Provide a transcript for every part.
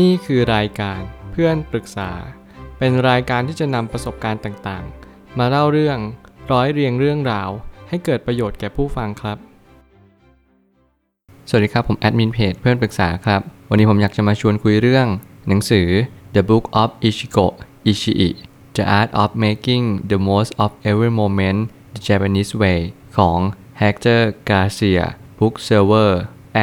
นี่คือรายการเพื่อนปรึกษาเป็นรายการที่จะนำประสบการณ์ต่างๆมาเล่าเรื่องร้อยเรียงเรื่องราวให้เกิดประโยชน์แก่ผู้ฟังครับสวัสดีครับผมแอดมินเพจเพื่อนปรึกษาครับวันนี้ผมอยากจะมาชวนคุยเรื่องหนังสือ The Book of Ichigo Ichie The Art of Making the Most of Every Moment The Japanese Way ของ Hector Garcia Puncel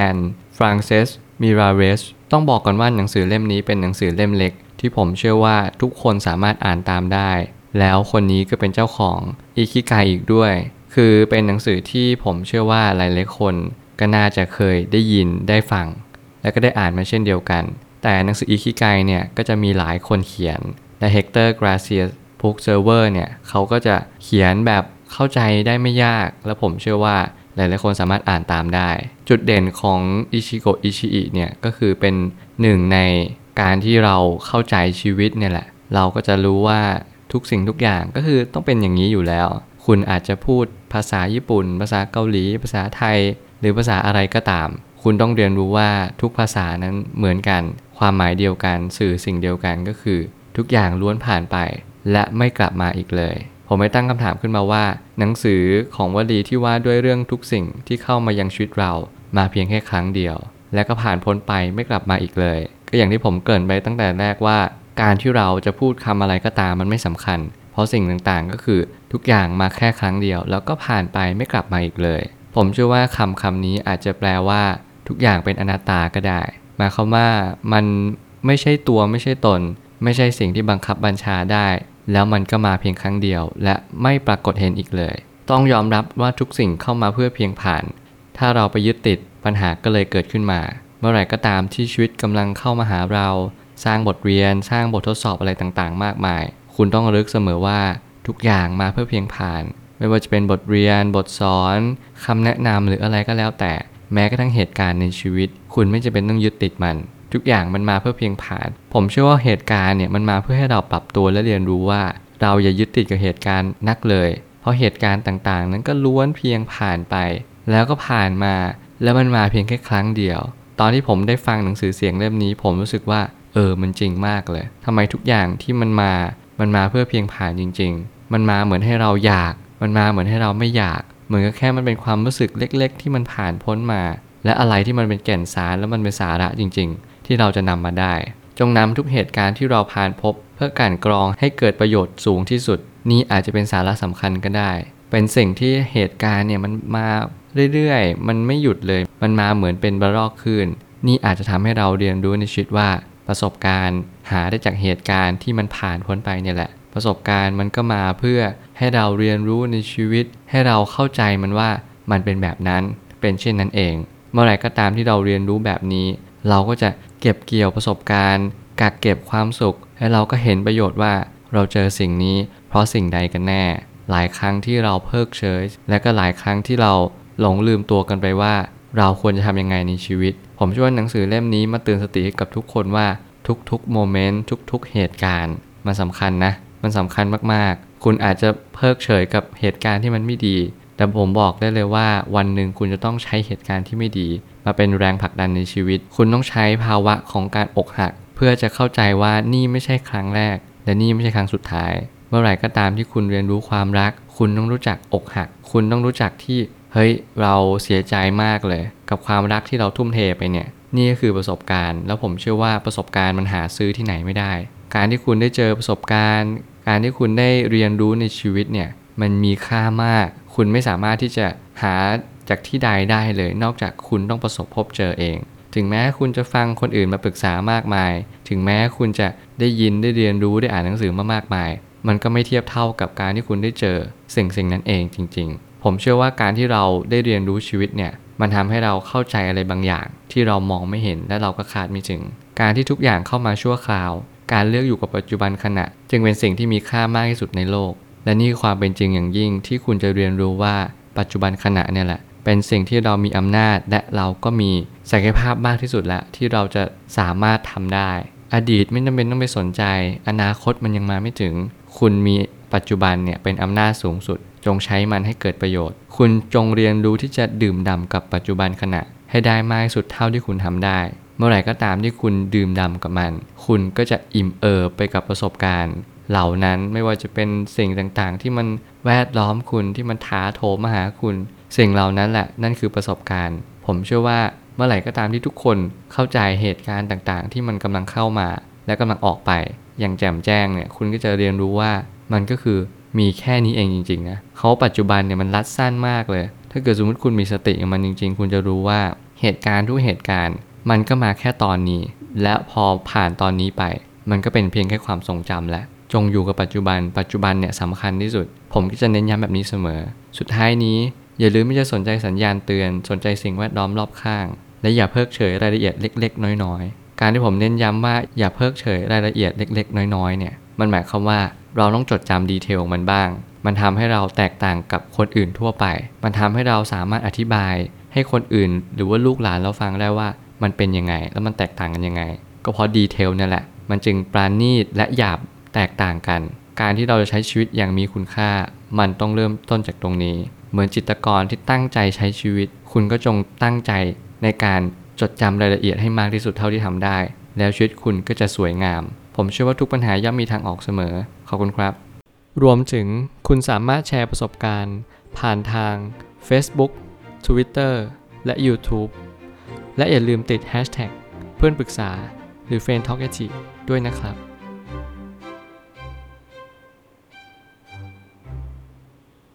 and Frances Miralles ต้องบอกก่อนว่าหนังสือเล่มนี้เป็นหนังสือเล่มเล็กที่ผมเชื่อว่าทุกคนสามารถอ่านตามได้แล้วคนนี้ก็เป็นเจ้าของอิคิไกอีกด้วยคือเป็นหนังสือที่ผมเชื่อว่าหลายๆคนก็น่าจะเคยได้ยินได้ฟังและก็ได้อ่านมาเช่นเดียวกันแต่หนังสืออิคิไกเนี่ยก็จะมีหลายคนเขียนและเฮกเตอร์กราเซียพุกเซอร์เวอร์เนี่ยเขาก็จะเขียนแบบเข้าใจได้ไม่ยากและผมเชื่อว่าหลายๆคนสามารถอ่านตามได้จุดเด่นของอิชิโกะอิชิอิเนี่ยก็คือเป็นหนึ่งในการที่เราเข้าใจชีวิตเนี่ยแหละเราก็จะรู้ว่าทุกสิ่งทุกอย่างก็คือต้องเป็นอย่างนี้อยู่แล้วคุณอาจจะพูดภาษาญี่ปุ่นภาษาเกาหลีภาษาไทยหรือภาษาอะไรก็ตามคุณต้องเรียนรู้ว่าทุกภาษานั้นเหมือนกันความหมายเดียวกันสื่อสิ่งเดียวกันก็คือทุกอย่างล้วนผ่านไปและไม่กลับมาอีกเลยผมไม่ตั้งคำถามขึ้นมาว่าหนังสือของวลีที่ว่าด้วยเรื่องทุกสิ่งที่เข้ามายังชีวิตเรามาเพียงแค่ครั้งเดียวและก็ผ่านพ้นไปไม่กลับมาอีกเลยก็อย่างที่ผมเกริ่นไปตั้งแต่แรกว่าการที่เราจะพูดคำอะไรก็ตามมันไม่สำคัญเพราะสิ่งต่างๆก็คือทุกอย่างมาแค่ครั้งเดียวแล้วก็ผ่านไปไม่กลับมาอีกเลยผมเชื่อว่าคำนี้อาจจะแปลว่าทุกอย่างเป็นอนัตตาก็ได้หมายความว่ามันไม่ใช่ตัวไม่ใช่ตนไม่ใช่สิ่งที่บังคับบัญชาได้แล้วมันก็มาเพียงครั้งเดียวและไม่ปรากฏเห็นอีกเลยต้องยอมรับว่าทุกสิ่งเข้ามาเพื่อเพียงผ่านถ้าเราไปยึดติดปัญหาก็เลยเกิดขึ้นมาเมื่อไหร่ก็ตามที่ชีวิตกำลังเข้ามาหาเราสร้างบทเรียนสร้างบททดสอบอะไรต่างๆมากมายคุณต้องระลึกเสมอว่าทุกอย่างมาเพื่อเพียงผ่านไม่ว่าจะเป็นบทเรียนบทสอนคำแนะนำหรืออะไรก็แล้วแต่แม้กระทั่งเหตุการณ์ในชีวิตคุณไม่จำเป็นต้องยึดติดมันทุกอย่างมันมาเพื่อเพียงผ่านผมเชื่อว่าเหตุการณ์เนี่ยมันมาเพื่อให้เราปรับตัวและเรียนรู้ว่าเราอย่ายึดติดกับเหตุการณ์นักเลยเพราะเหตุการณ์ต่างๆนั้นก็ล้วนเพียงผ่านไปแล้วก็ผ่านมาแล้วมันมาเพียงแค่ครั้งเดียวตอนที่ผมได้ฟังหนังสือเสียงเล่มนี้ผมรู้สึกว่ามันจริงมากเลยทำไมทุกอย่างที่มันมาเพื่อเพียงผ่านจริงๆมันมาเหมือนให้เราอยากมันมาเหมือนให้เราไม่อยากเหมือนกับแค่มันเป็นความรู้สึกเล็กๆที่มันผ่านพ้นมาและอะไรที่มันเป็นแก่นสารและมันเป็นสาระจริงๆที่เราจะนำมาได้จงนำทุกเหตุการณ์ที่เราผ่านพบเพื่อการกรองให้เกิดประโยชน์สูงที่สุดนี่อาจจะเป็นสาระสำคัญก็ได้เป็นสิ่งที่เหตุการณ์เนี่ยมันมาเรื่อยๆมันไม่หยุดเลยมันมาเหมือนเป็นบรอกคลื่นนี่อาจจะทำให้เราเรียนรู้ในชีวิตว่าประสบการณ์หาได้จากเหตุการณ์ที่มันผ่านพ้นไปเนี่ยแหละประสบการณ์มันก็มาเพื่อให้เราเรียนรู้ในชีวิตให้เราเข้าใจมันว่ามันเป็นแบบนั้นเป็นเช่นนั้นเองเมื่อไหร่ก็ตามที่เราเรียนรู้แบบนี้เราก็จะเก็บเกี่ยวประสบการณ์กักเก็บความสุขและเราก็เห็นประโยชน์ว่าเราเจอสิ่งนี้เพราะสิ่งใดกันแน่หลายครั้งที่เราเพิกเฉยและก็หลายครั้งที่เราหลงลืมตัวกันไปว่าเราควรจะทำยังไงในชีวิตผมเชื่อว่าหนังสือเล่มนี้มาเตือนสติให้กับทุกคนว่าทุกๆโมเมนต์ทุกๆเหตุการณ์มันสำคัญนะมันสำคัญมากๆคุณอาจจะเพิกเฉยกับเหตุการณ์ที่มันไม่ดีแต่ผมบอกได้เลยว่าวันหนึ่งคุณจะต้องใช้เหตุการณ์ที่ไม่ดีมาเป็นแรงผลักดันในชีวิตคุณต้องใช้ภาวะของการอกหักเพื่อจะเข้าใจว่านี่ไม่ใช่ครั้งแรกและนี่ไม่ใช่ครั้งสุดท้ายเมื่อไหร่ก็ตามที่คุณเรียนรู้ความรักคุณต้องรู้จักอกหักคุณต้องรู้จักที่เราเสียใจมากเลยกับความรักที่เราทุ่มเทไปเนี่ยนี่ก็คือประสบการณ์แล้วผมเชื่อว่าประสบการณ์มันหาซื้อที่ไหนไม่ได้การที่คุณได้เจอประสบการณ์การที่คุณได้เรียนรู้ในชีวิตเนี่ยมันมีค่ามากคุณไม่สามารถที่จะหาจากที่ใดได้เลยนอกจากคุณต้องประสบพบเจอเองถึงแม้คุณจะฟังคนอื่นมาปรึกษามากมายถึงแม้คุณจะได้ยินได้เรียนรู้ได้อ่านหนังสือมามากมายมันก็ไม่เทียบเท่ากับการที่คุณได้เจอสิ่งนั้นเองจริงๆผมเชื่อว่าการที่เราได้เรียนรู้ชีวิตเนี่ยมันทำให้เราเข้าใจอะไรบางอย่างที่เรามองไม่เห็นและเราก็คาดไม่ถึงการที่ทุกอย่างเข้ามาชั่วคราวการเลือกอยู่กับปัจจุบันขณะจึงเป็นสิ่งที่มีค่ามากที่สุดในโลกและนี่คือความเป็นจริงอย่างยิ่งที่คุณจะเรียนรู้ว่าปัจจุบันขณะเนี่ยแหละเป็นสิ่งที่เรามีอำนาจและเราก็มีศักยภาพมากที่สุดแล้วที่เราจะสามารถทำได้อดีตไม่จำเป็นต้องไปสนใจอนาคตมันยังมาไม่ถึงคุณมีปัจจุบันเนี่ยเป็นอำนาจสูงสุดจงใช้มันให้เกิดประโยชน์คุณจงเรียนรู้ที่จะดื่มด่ำกับปัจจุบันขณะให้ได้มากที่สุดเท่าที่คุณทำได้ เมื่อไหร่ก็ตามที่คุณดื่มด่ำกับมันคุณก็จะอิ่มเอิบไปกับประสบการณ์เหล่านั้นไม่ว่าจะเป็นสิ่งต่างๆที่มันแวดล้อมคุณที่มันท้าโถมมาหาคุณสิ่งเหล่านั้นแหละนั่นคือประสบการณ์ผมเชื่อว่าเมื่อไหร่ก็ตามที่ทุกคนเข้าใจเหตุการณ์ต่างๆที่มันกำลังเข้ามาและกำลังออกไปอย่างแจ่มแจ้งเนี่ยคุณก็จะเรียนรู้ว่ามันก็คือมีแค่นี้เองจริงๆนะเขาปัจจุบันเนี่ยมันรัดสั้นมากเลยถ้าเกิดสมมติคุณมีสติกับมันจริงๆคุณจะรู้ว่าเหตุการณ์ทุกเหตุการณ์มันก็มาแค่ตอนนี้และพอผ่านตอนนี้ไปมันก็เป็นเพียงแค่ความทรงจำและจงอยู่กับปัจจุบันเนี่ยสำคัญที่สุดผมก็จะเน้นย้ำแบบนี้เสมอสุดท้ายนี้อย่าลืมที่จะสนใจสัญญาณเตือนสนใจสิ่งแวดล้อมรอบข้างและอย่าเพิกเฉยรายละเอียดเล็กๆน้อยๆการที่ผมเน้นย้ำว่าอย่าเพิกเฉยรายละเอียดเล็กๆน้อยๆเนี่ยมันหมายความว่าเราต้องจดจำดีเทลมันบ้างมันทำให้เราแตกต่างกับคนอื่นทั่วไปมันทำให้เราสามารถอธิบายให้คนอื่นหรือว่าลูกหลานเราฟังได้ว่ามันเป็นยังไงแล้วมันแตกต่างกันยังไงก็เพราะดีเทลนั่นแหละมันจึงปราณีตและหยาบแตกต่างกันการที่เราจะใช้ชีวิตอย่างมีคุณค่ามันต้องเริ่มต้นจากตรงนี้เหมือนจิตรกรที่ตั้งใจใช้ชีวิตคุณก็จงตั้งใจในการจดจำรายละเอียดให้มากที่สุดเท่าที่ทำได้แล้วชีวิตคุณก็จะสวยงามผมเชื่อว่าทุกปัญหาย่อมมีทางออกเสมอขอบคุณครับรวมถึงคุณสามารถแชร์ประสบการณ์ผ่านทาง Facebook Twitter และ YouTube และอย่าลืมติด Hashtag เพื่อนปรึกษาหรือ Friend Talk Ichie ด้วยนะครับ